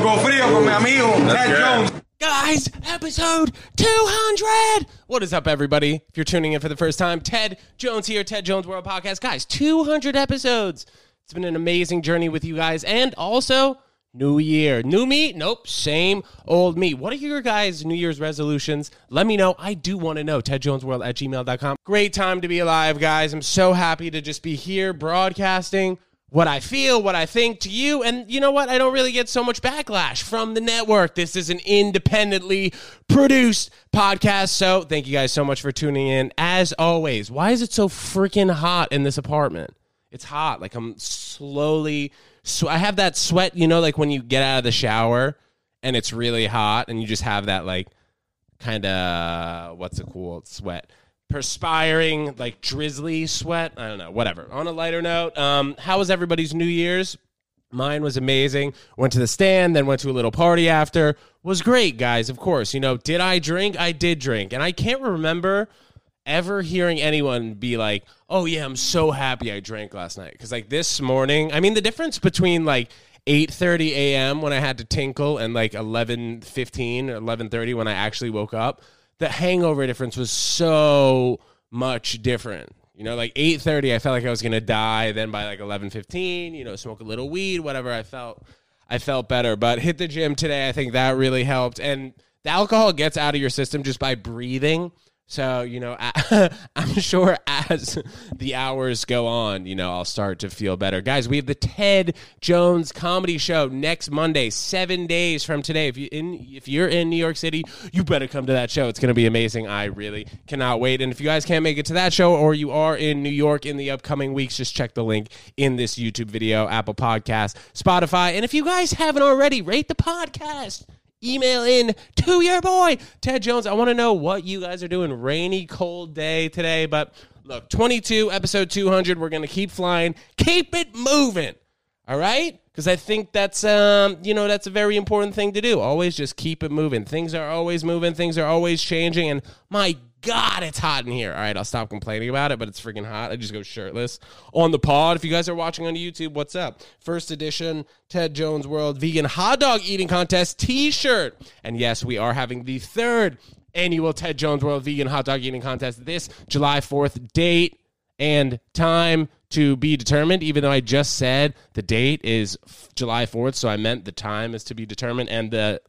Coco Frio con mi amigo Ted Jones. Guys, episode 200. What is up, everybody? If you're tuning in for the first time, Ted Jones here, Ted Jones World Podcast. Guys, 200 episodes. It's been an amazing journey with you guys, and also new year. New me? Nope. Same old me. What are your guys' New Year's resolutions? Let me know. I do want to know. TedJonesWorld@gmail.com. Great time to be alive, guys. I'm so happy to just be here broadcasting what I feel, what I think to you. And you know what? I don't really get so much backlash from the network. This is an independently produced podcast. So thank you guys so much for tuning in. As always, why is it so freaking hot in this apartment? It's hot. Like I'm slowly, so I have that sweat, you know, like when you get out of the shower and it's really hot and you just have that like kind of, what's it called? Sweat. Perspiring, like drizzly sweat. I don't know, whatever. On a lighter note, how was everybody's New Year's? Mine was amazing. Went to the Stand, then went to a little party after. Was great, guys, of course. You know, did I drink? I did drink. And I can't remember ever hearing anyone be like, oh, yeah, I'm so happy I drank last night. Because, like, this morning, I mean, the difference between, like, 8:30 a.m. when I had to tinkle and, like, 11:15 or 11:30 when I actually woke up, the hangover difference was so much different. You know, like 8:30, I felt like I was going to die. Then by like 11:15, you know, smoke a little weed, whatever, I felt better. But hit the gym today. I think that really helped. And the alcohol gets out of your system just by breathing. So, you know, I'm sure as the hours go on, you know, I'll start to feel better. Guys, we have the Ted Jones Comedy Show next Monday, 7 days from today. If you're in New York City, you better come to that show. It's going to be amazing. I really cannot wait. And if you guys can't make it to that show or you are in New York in the upcoming weeks, just check the link in this YouTube video, Apple Podcasts, Spotify. And if you guys haven't already, rate the podcast. Email in to your boy, Ted Jones. I want to know what you guys are doing. Rainy, cold day today. But look, 22, episode 200. We're going to keep flying. Keep it moving. All right? Because I think that's, you know, that's a very important thing to do. Always just keep it moving. Things are always moving. Things are always changing. And my God, it's hot in here. All right, I'll stop complaining about it, but it's freaking hot. I just go shirtless on the pod. If you guys are watching on YouTube, what's up? First edition Ted Jones World Vegan Hot Dog Eating Contest t-shirt. And yes, we are having the third annual Ted Jones World Vegan Hot Dog Eating Contest this July 4th. Date and time to be determined, even though I just said the date is July 4th, so I meant the time is to be determined, and the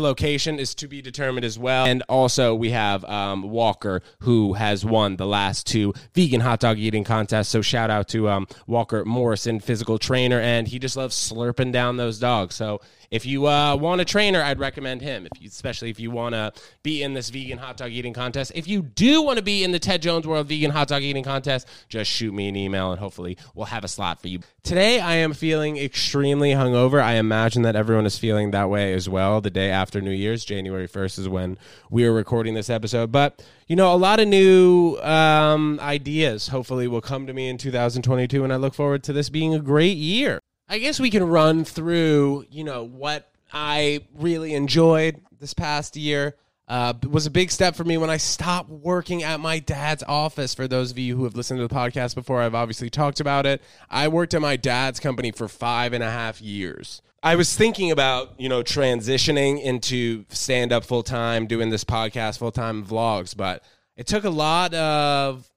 location is to be determined as well. And also we have Walker, who has won the last two vegan hot dog eating contests. So shout out to Walker Morrison, physical trainer, and he just loves slurping down those dogs. So if you want a trainer, I'd recommend him, especially if you want to be in this vegan hot dog eating contest. If you do want to be in the Ted Jones World Vegan Hot Dog Eating Contest, just shoot me an email and hopefully we'll have a slot for you. Today, I am feeling extremely hungover. I imagine that everyone is feeling that way as well. The day after New Year's, January 1st, is when we are recording this episode. But, you know, a lot of new ideas hopefully will come to me in 2022, and I look forward to this being a great year. I guess we can run through, you know, what I really enjoyed this past year. It was a big step for me when I stopped working at my dad's office. For those of you who have listened to the podcast before, I've obviously talked about it. I worked at my dad's company for 5.5 years. I was thinking about, you know, transitioning into stand-up full-time, doing this podcast full-time, vlogs, but it took a lot of,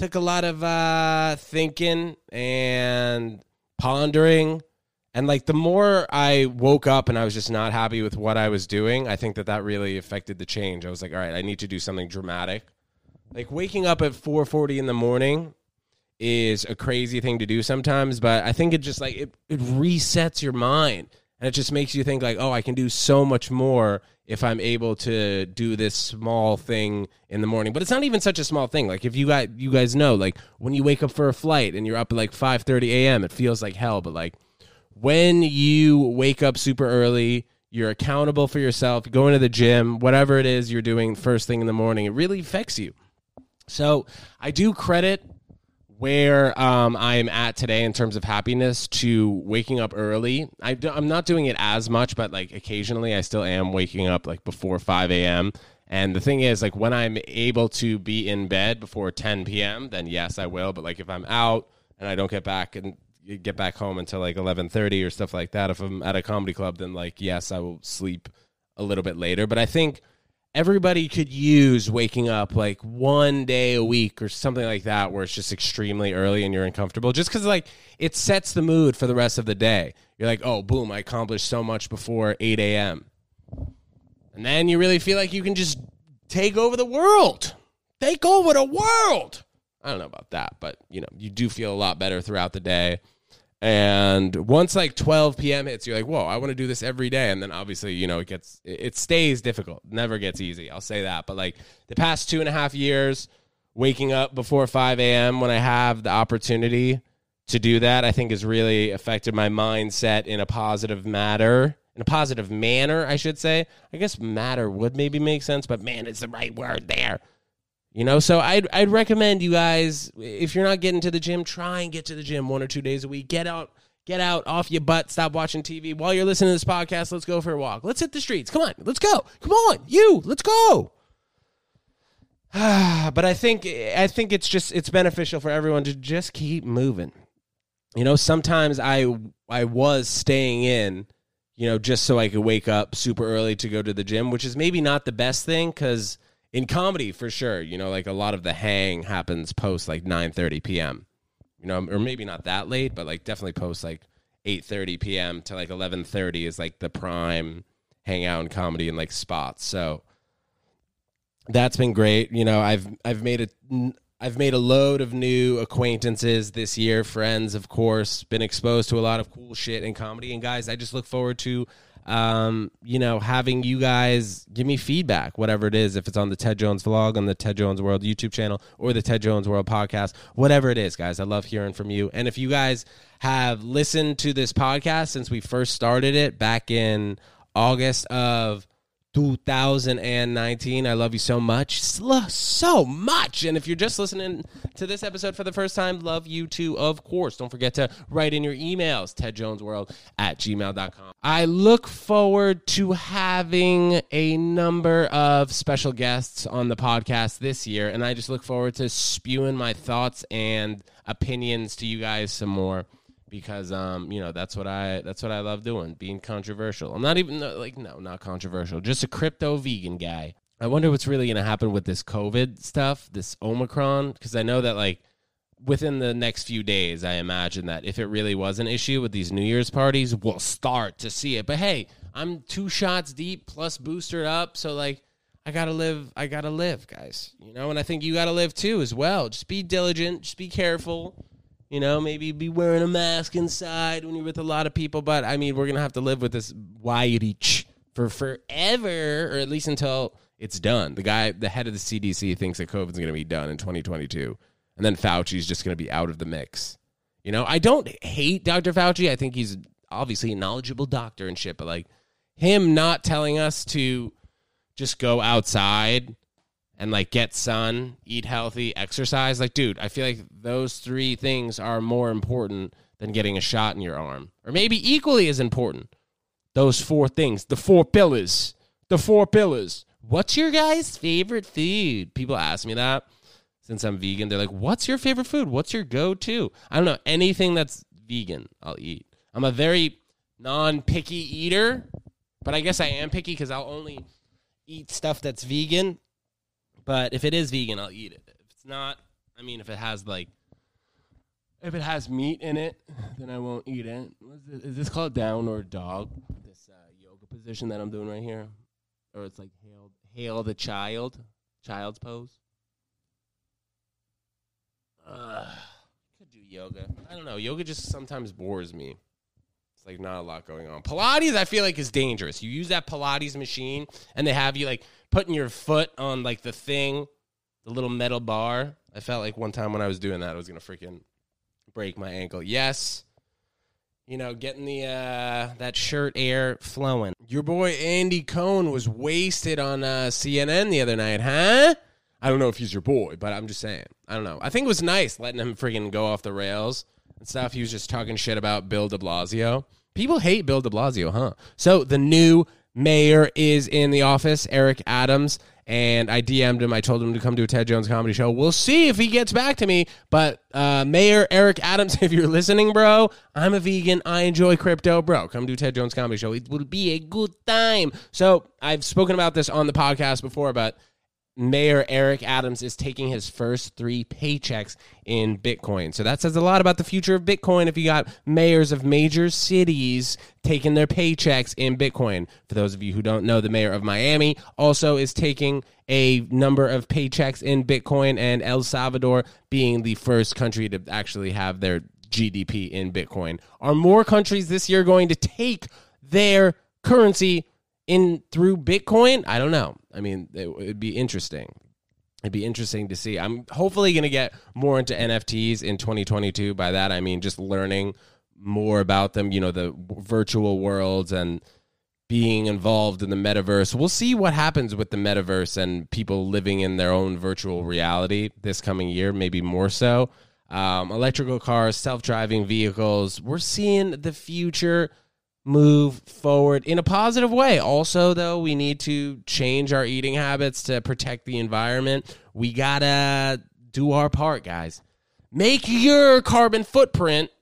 thinking and pondering, and like the more I woke up and I was just not happy with what I was doing, I think that really affected the change. I was like, all right, I need to do something dramatic. Like waking up at 4:40 in the morning is a crazy thing to do sometimes, but I think it just like it resets your mind, and it just makes you think like, oh, I can do so much more if I'm able to do this small thing in the morning. But it's not even such a small thing. Like if you guys know, like when you wake up for a flight and you're up at like 5:30 a.m., it feels like hell. But like when you wake up super early, you're accountable for yourself, going to the gym, whatever it is you're doing first thing in the morning, it really affects you. So I do credit where I am at today in terms of happiness to waking up early. I'm not doing it as much, but like occasionally I still am waking up like before 5 a.m. And the thing is, like when I'm able to be in bed before 10 p.m., then yes, I will. But like if I'm out and I don't get back and get back home until like 11:30 or stuff like that. If I'm at a comedy club, then like, yes, I will sleep a little bit later. But I think everybody could use waking up like one day a week or something like that, where it's just extremely early and you're uncomfortable, just because like it sets the mood for the rest of the day. You're like, oh, boom, I accomplished so much before 8 a.m. And then you really feel like you can just take over the world. Take over the world. I don't know about that, but you know, you do feel a lot better throughout the day. And once like 12 p.m. hits, you're like, whoa, I want to do this every day. And then obviously, you know, it stays difficult. Never gets easy. I'll say that. But like the past 2.5 years, waking up before 5 a.m. when I have the opportunity to do that, I think has really affected my mindset in a positive matter. In a positive manner, I should say. I guess matter would maybe make sense, but man, it's the right word there. You know, so I'd recommend you guys, if you're not getting to the gym, try and get to the gym 1 or 2 days a week. Get out off your butt. Stop watching TV. While you're listening to this podcast, let's go for a walk. Let's hit the streets. Come on, let's go. Come on, you, let's go. But I think it's beneficial for everyone to just keep moving. You know, sometimes I was staying in, you know, just so I could wake up super early to go to the gym, which is maybe not the best thing because in comedy, for sure, you know, like a lot of the hang happens post like 9:30 p.m., you know, or maybe not that late, but like definitely post like 8:30 p.m. to like 11:30 is like the prime hangout in comedy and like spots. So that's been great. You know, I've made a load of new acquaintances this year, friends, of course, been exposed to a lot of cool shit in comedy. And guys, I just look forward to you know, having you guys give me feedback, whatever it is, if it's on the Ted Jones vlog, on the Ted Jones World YouTube channel, or the Ted Jones World podcast, whatever it is, guys, I love hearing from you. And if you guys have listened to this podcast since we first started it back in August of 2019, I love you so much. So much. And if you're just listening to this episode for the first time, love you too, of course. Don't forget to write in your emails, tedjonesworld@gmail.com. I look forward to having a number of special guests on the podcast this year, and I just look forward to spewing my thoughts and opinions to you guys some more. Because, you know, that's what I love doing, being controversial. I'm not even, like, no, not controversial, just a crypto vegan guy. I wonder what's really going to happen with this COVID stuff, this Omicron, because I know that, like, within the next few days, I imagine that if it really was an issue with these New Year's parties, we'll start to see it. But, hey, I'm 2 shots deep plus boosted up, so, like, I got to live, guys. You know, and I think you got to live, too, as well. Just be diligent. Just be careful. You know, maybe be wearing a mask inside when you're with a lot of people. But, I mean, we're going to have to live with this wide-reach for forever, or at least until it's done. The head of the CDC thinks that COVID's going to be done in 2022. And then Fauci's just going to be out of the mix. You know, I don't hate Dr. Fauci. I think he's obviously a knowledgeable doctor and shit. But, like, him not telling us to just go outside and, like, get sun, eat healthy, exercise. Like, dude, I feel like those 3 things are more important than getting a shot in your arm. Or maybe equally as important. Those 4 things. The 4 pillars. The 4 pillars. What's your guys' favorite food? People ask me that. Since I'm vegan, they're like, what's your favorite food? What's your go-to? I don't know. Anything that's vegan, I'll eat. I'm a very non-picky eater. But I guess I am picky because I'll only eat stuff that's vegan. But if it is vegan, I'll eat it. If it's not, I mean, if it has meat in it, then I won't eat it. Is this called downward dog? This yoga position that I'm doing right here? Or it's like hail the child? Child's pose? Could do yoga. I don't know. Yoga just sometimes bores me. It's like not a lot going on. Pilates, I feel like, is dangerous. You use that Pilates machine, and they have you like putting your foot on like the thing, the little metal bar. I felt like one time when I was doing that, I was gonna freaking break my ankle. Yes, you know, getting the that shirt air flowing. Your boy Andy Cohen was wasted on CNN the other night, huh? I don't know if he's your boy, but I'm just saying. I don't know. I think it was nice letting him freaking go off the rails and stuff. He was just talking shit about Bill de Blasio. People hate Bill de Blasio, huh? So the new mayor is in the office, Eric Adams, And I DM'd him. I told him to come to a Ted Jones comedy show. We'll see if he gets back to me. But Mayor Eric Adams, if you're listening, bro, I'm a vegan. I enjoy crypto. Bro, come to a Ted Jones comedy show. It will be a good time. So I've spoken about this on the podcast before, but Mayor Eric Adams is taking his first 3 paychecks in Bitcoin. So that says a lot about the future of Bitcoin if you got mayors of major cities taking their paychecks in Bitcoin. For those of you who don't know, the mayor of Miami also is taking a number of paychecks in Bitcoin, and El Salvador being the first country to actually have their GDP in Bitcoin. Are more countries this year going to take their currency in through Bitcoin? I don't know. I mean, it'd be interesting. It'd be interesting to see. I'm hopefully going to get more into NFTs in 2022. By that, I mean just learning more about them, you know, the virtual worlds and being involved in the metaverse. We'll see what happens with the metaverse and people living in their own virtual reality this coming year, maybe more so. Electrical cars, self-driving vehicles. We're seeing the future move forward in a positive way. Also, though, we need to change our eating habits to protect the environment. We gotta do our part, guys. Make your carbon footprint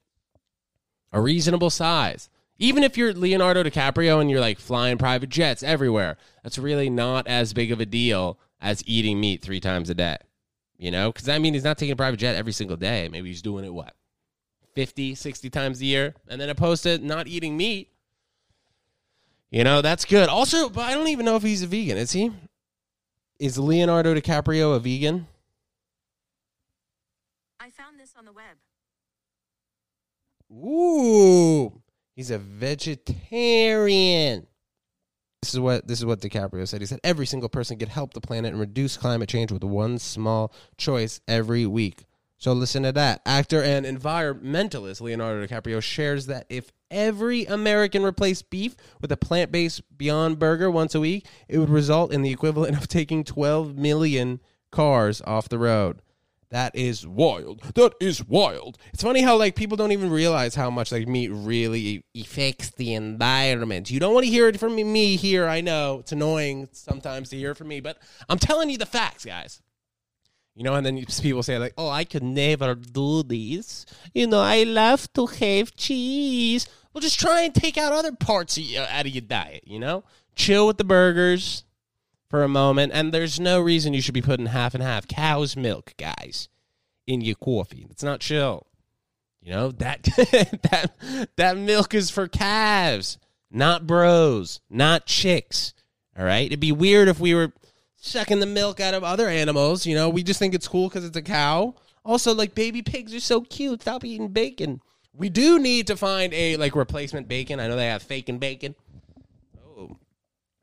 a reasonable size. Even if you're Leonardo DiCaprio and you're like flying private jets everywhere, that's really not as big of a deal as eating meat 3 times a day. You know, because I mean, he's not taking a private jet every single day. Maybe he's doing it, what, 50, 60 times a year, and then opposed to not eating meat. You know, that's good. Also, but I don't even know if he's a vegan. Is he? Is Leonardo DiCaprio a vegan? I found this on the web. Ooh, he's a vegetarian. This is what DiCaprio said. He said, every single person could help the planet and reduce climate change with one small choice every week. So listen to that. Actor and environmentalist Leonardo DiCaprio shares that if every American replaced beef with a plant-based Beyond Burger once a week, it would result in the equivalent of taking 12 million cars off the road. That is wild. That is wild. It's funny how, like, people don't even realize how much, like, meat really affects the environment. You don't want to hear it from me here. I know it's annoying sometimes to hear it from me, but I'm telling you the facts, guys. You know, and then people say, like, oh, I could never do this. You know, I love to have cheese. Well, just try and take out other parts of out of your diet, you know? Chill with the burgers for a moment. And there's no reason you should be putting half and half cow's milk, guys, in your coffee. It's not chill. You know, that milk is for calves, not bros, not chicks, all right? It'd be weird if we were sucking the milk out of other animals, you know. We just think it's cool because it's a cow. Also, like, baby pigs are so cute. Stop eating bacon. We do need to find a, like, replacement bacon. I know they have fake and bacon. Oh,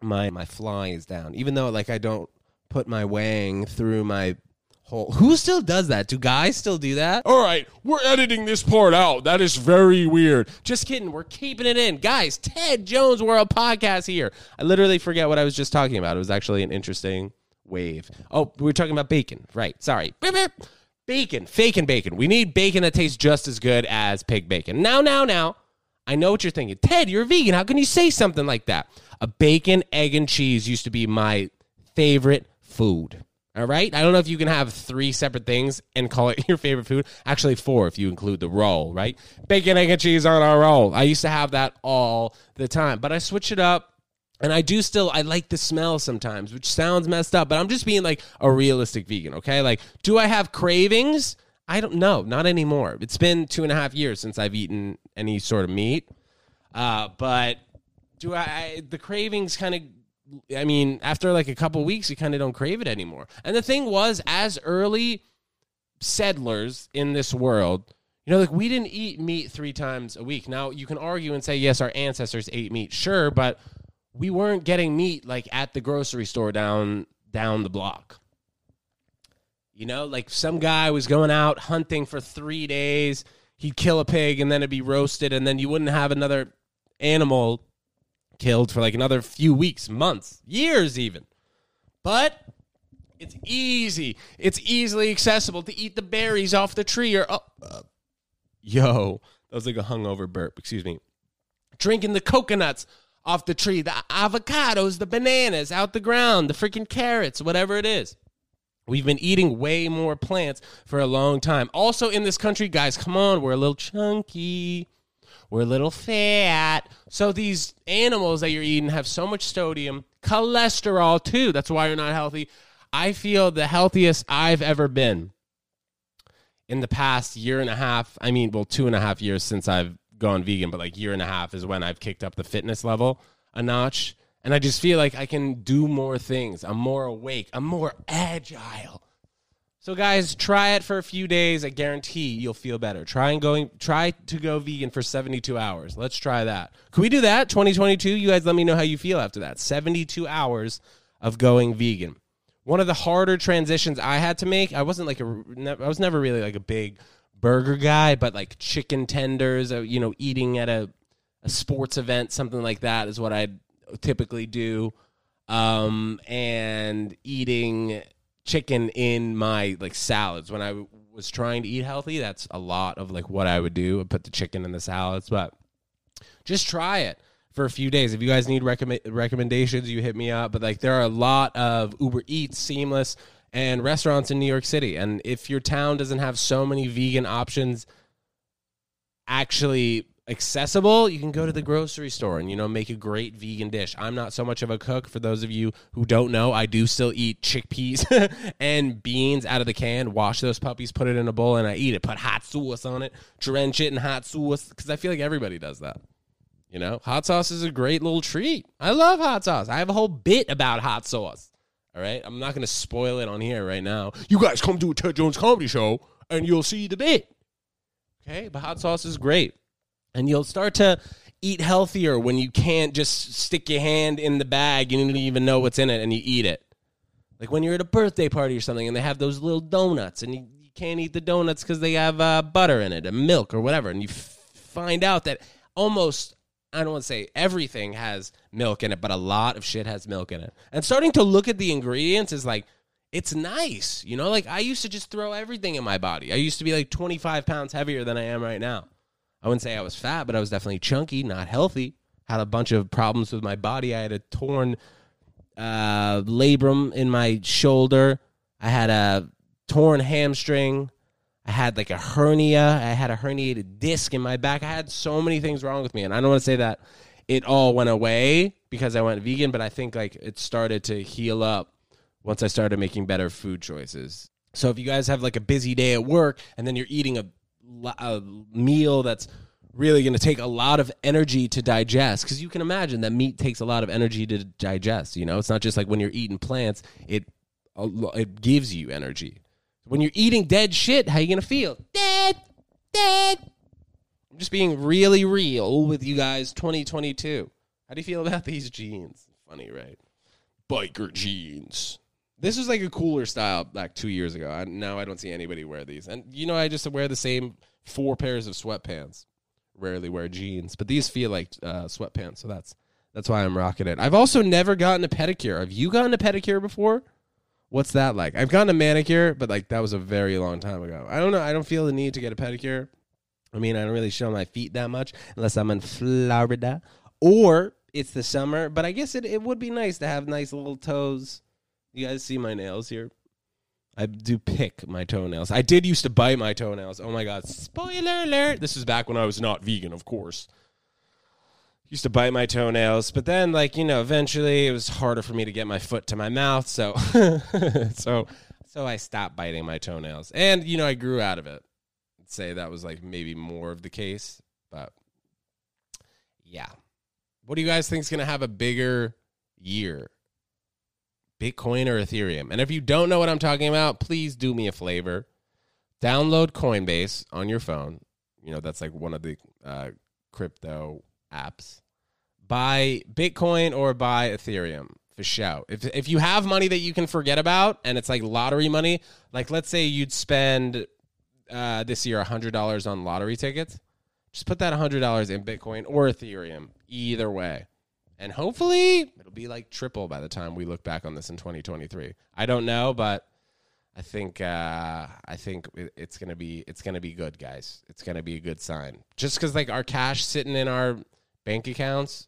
my fly is down. Even though, like, I don't put my wang through my hole. Who still does that? Do guys still do that? All right, we're editing this part out. That is very weird. Just kidding. We're keeping it in. Guys, Ted Jones World Podcast here. I literally forget what I was just talking about. It was actually an interesting wave. Oh, we were talking about bacon. Right. Sorry. Bacon. Fake and bacon. We need bacon that tastes just as good as pig bacon. Now. I know what you're thinking. Ted, you're a vegan. How can you say something like that? A bacon, egg, and cheese used to be my favorite food. All right? I don't know if you can have 3 separate things and call it your favorite food. Actually, 4 if you include the roll, right? Bacon, egg, and cheese on our roll. I used to have that all the time. But I switched it up. And I like the smell sometimes, which sounds messed up, but I'm just being like a realistic vegan, okay? Like, do I have cravings? I don't know. Not anymore. It's been 2.5 years since I've eaten any sort of meat. But do I the cravings kind of, I mean, after like a couple weeks, you kind of don't crave it anymore. And the thing was, as early settlers in this world, you know, like, we didn't eat meat 3 times a week. Now, you can argue and say, yes, our ancestors ate meat. Sure, but we weren't getting meat like at the grocery store down the block. You know, like, some guy was going out hunting for 3 days. He'd kill a pig and then it'd be roasted, and then you wouldn't have another animal killed for like another few weeks, months, years even. But it's easy. It's easily accessible to eat the berries off the tree or yo, that was like a hungover burp. Excuse me. Drinking the coconuts off the tree, the avocados, the bananas, out the ground, the freaking carrots, whatever it is. We've been eating way more plants for a long time. Also in this country, guys, come on, we're a little chunky. We're a little fat. So these animals that you're eating have so much sodium, cholesterol too. That's why you're not healthy. I feel the healthiest I've ever been in the past year and a half. I mean, well, 2.5 years since I've gone vegan, but like year and a half is when I've kicked up the fitness level a notch. And I just feel like I can do more things. I'm more awake. I'm more agile. So guys, try it for a few days. I guarantee you'll feel better. Try to go vegan for 72 hours. Let's try that. Can we do that? 2022, you guys let me know how you feel after that. 72 hours of going vegan. One of the harder transitions I had to make, I was never really like a big burger guy, but like chicken tenders, you know, eating at a sports event, something like that is what I typically do, and eating chicken in my like salads. When I was trying to eat healthy, that's a lot of like what I would do. I put the chicken in the salads, but just try it for a few days. If you guys need recommendations, you hit me up. But like there are a lot of Uber Eats, Seamless, and restaurants in New York City. And if your town doesn't have so many vegan options actually accessible, you can go to the grocery store and, you know, make a great vegan dish. I'm not so much of a cook. For those of you who don't know, I do still eat chickpeas and beans out of the can. Wash those puppies, put it in a bowl, and I eat it. Put hot sauce on it. Drench it in hot sauce, because I feel like everybody does that. You know, hot sauce is a great little treat. I love hot sauce. I have a whole bit about hot sauce. All right, I'm not going to spoil it on here right now. You guys come to a Ted Jones Comedy Show and you'll see the bit. Okay, but hot sauce is great. And you'll start to eat healthier when you can't just stick your hand in the bag. You don't even know what's in it and you eat it. Like when you're at a birthday party or something and they have those little donuts and you can't eat the donuts because they have butter in it and milk or whatever. And you find out that almost, I don't want to say everything has milk in it, but a lot of shit has milk in it. And starting to look at the ingredients is like, it's nice. You know, like I used to just throw everything in my body. I used to be like 25 pounds heavier than I am right now. I wouldn't say I was fat, but I was definitely chunky, not healthy. Had a bunch of problems with my body. I had a torn labrum in my shoulder. I had a torn hamstring. I had like a hernia. I had a herniated disc in my back. I had so many things wrong with me. And I don't want to say that it all went away because I went vegan, but I think like it started to heal up once I started making better food choices. So if you guys have like a busy day at work and then you're eating a meal that's really going to take a lot of energy to digest, because you can imagine that meat takes a lot of energy to digest. You know, it's not just like when you're eating plants, it gives you energy. When you're eating dead shit, how you going to feel? Dead. I'm just being really real with you guys, 2022. How do you feel about these jeans? Funny, right? Biker jeans. This was like a cooler style like 2 years ago. Now I don't see anybody wear these. And, you know, I just wear the same 4 pairs of sweatpants. Rarely wear jeans. But these feel like sweatpants, so that's why I'm rocking it. I've also never gotten a pedicure. Have you gotten a pedicure before? What's that like? I've gotten a manicure, but like that was a very long time ago. I don't know. I don't feel the need to get a pedicure. I mean, I don't really show my feet that much unless I'm in Florida or it's the summer. But I guess it would be nice to have nice little toes. You guys see my nails here? I do pick my toenails. I did used to bite my toenails. Oh my God. Spoiler alert. This is back when I was not vegan, of course. Used to bite my toenails, but then, like, you know, eventually it was harder for me to get my foot to my mouth, so so I stopped biting my toenails. And, you know, I grew out of it. I'd say that was, like, maybe more of the case, but, yeah. What do you guys think is going to have a bigger year? Bitcoin or Ethereum? And if you don't know what I'm talking about, please do me a favor. Download Coinbase on your phone. You know, that's, like, one of the crypto apps. Buy Bitcoin or buy Ethereum for show. If you have money that you can forget about and it's like lottery money, like let's say you'd spend this year $100 on lottery tickets, just put that $100 in Bitcoin or Ethereum, either way. And hopefully it'll be like triple by the time we look back on this in 2023. I don't know, but I think it's gonna be good, guys. It's gonna be a good sign. Just because like our cash sitting in our bank accounts,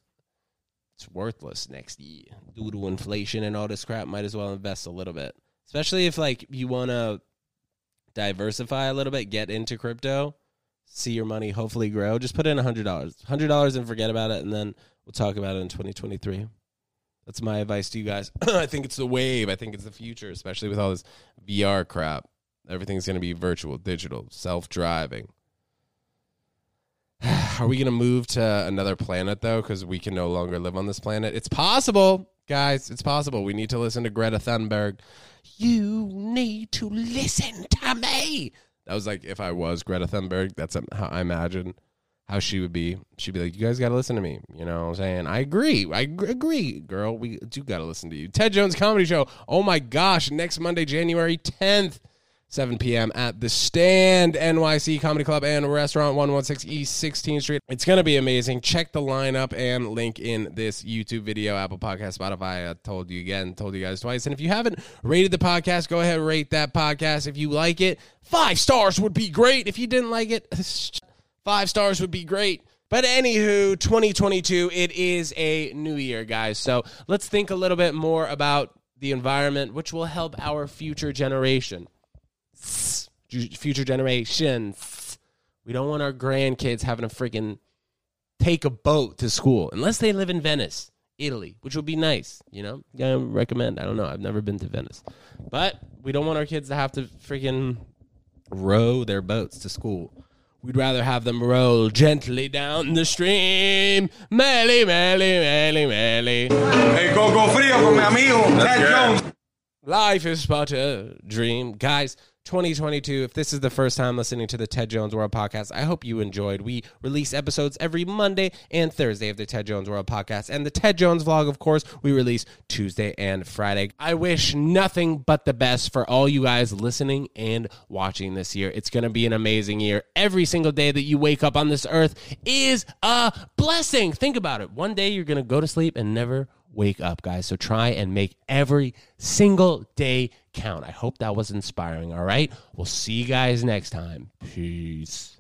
it's worthless next year due to inflation and all this crap. Might as well invest a little bit, especially if like you want to diversify a little bit, get into crypto, see your money hopefully grow. Just put in $100 and forget about it, and then we'll talk about it in 2023. That's my advice to you guys. I think it's the wave. I think it's the future, especially with all this VR crap. Everything's going to be virtual, digital, self-driving. Are we going to move to another planet, though, because we can no longer live on this planet? It's possible, guys. It's possible. We need to listen to Greta Thunberg. You need to listen to me. That was like, if I was Greta Thunberg, that's how I imagine how she would be. She'd be like, you guys got to listen to me. You know what I'm saying? I agree. I agree, girl. We do got to listen to you. Ted Jones Comedy Show. Oh, my gosh. Next Monday, January 10th. 7 p.m. at The Stand, NYC Comedy Club and Restaurant, 116 East 16th Street. It's going to be amazing. Check the lineup and link in this YouTube video, Apple Podcast, Spotify. I told you again, told you guys twice. And if you haven't rated the podcast, go ahead and rate that podcast. If you like it, 5 stars would be great. If you didn't like it, 5 stars would be great. But anywho, 2022, it is a new year, guys. So let's think a little bit more about the environment, which will help our future generation. Future generations. We don't want our grandkids having to freaking take a boat to school unless they live in Venice, Italy, which would be nice, you know? I recommend. I don't know. I've never been to Venice. But we don't want our kids to have to freaking row their boats to school. We'd rather have them roll gently down the stream. Melly, melly, melly, melly. Hey, coco frío con mi amigo, Ted Jones. Life is but a dream. Guys, 2022, if this is the first time listening to the Ted Jones World Podcast, I hope you enjoyed. We release episodes every Monday and Thursday of the Ted Jones World Podcast. And the Ted Jones Vlog, of course, we release Tuesday and Friday. I wish nothing but the best for all you guys listening and watching this year. It's going to be an amazing year. Every single day that you wake up on this earth is a blessing. Think about it. One day you're going to go to sleep and never wake up, guys. So try and make every single day count. I hope that was inspiring. All right. We'll see you guys next time. Peace.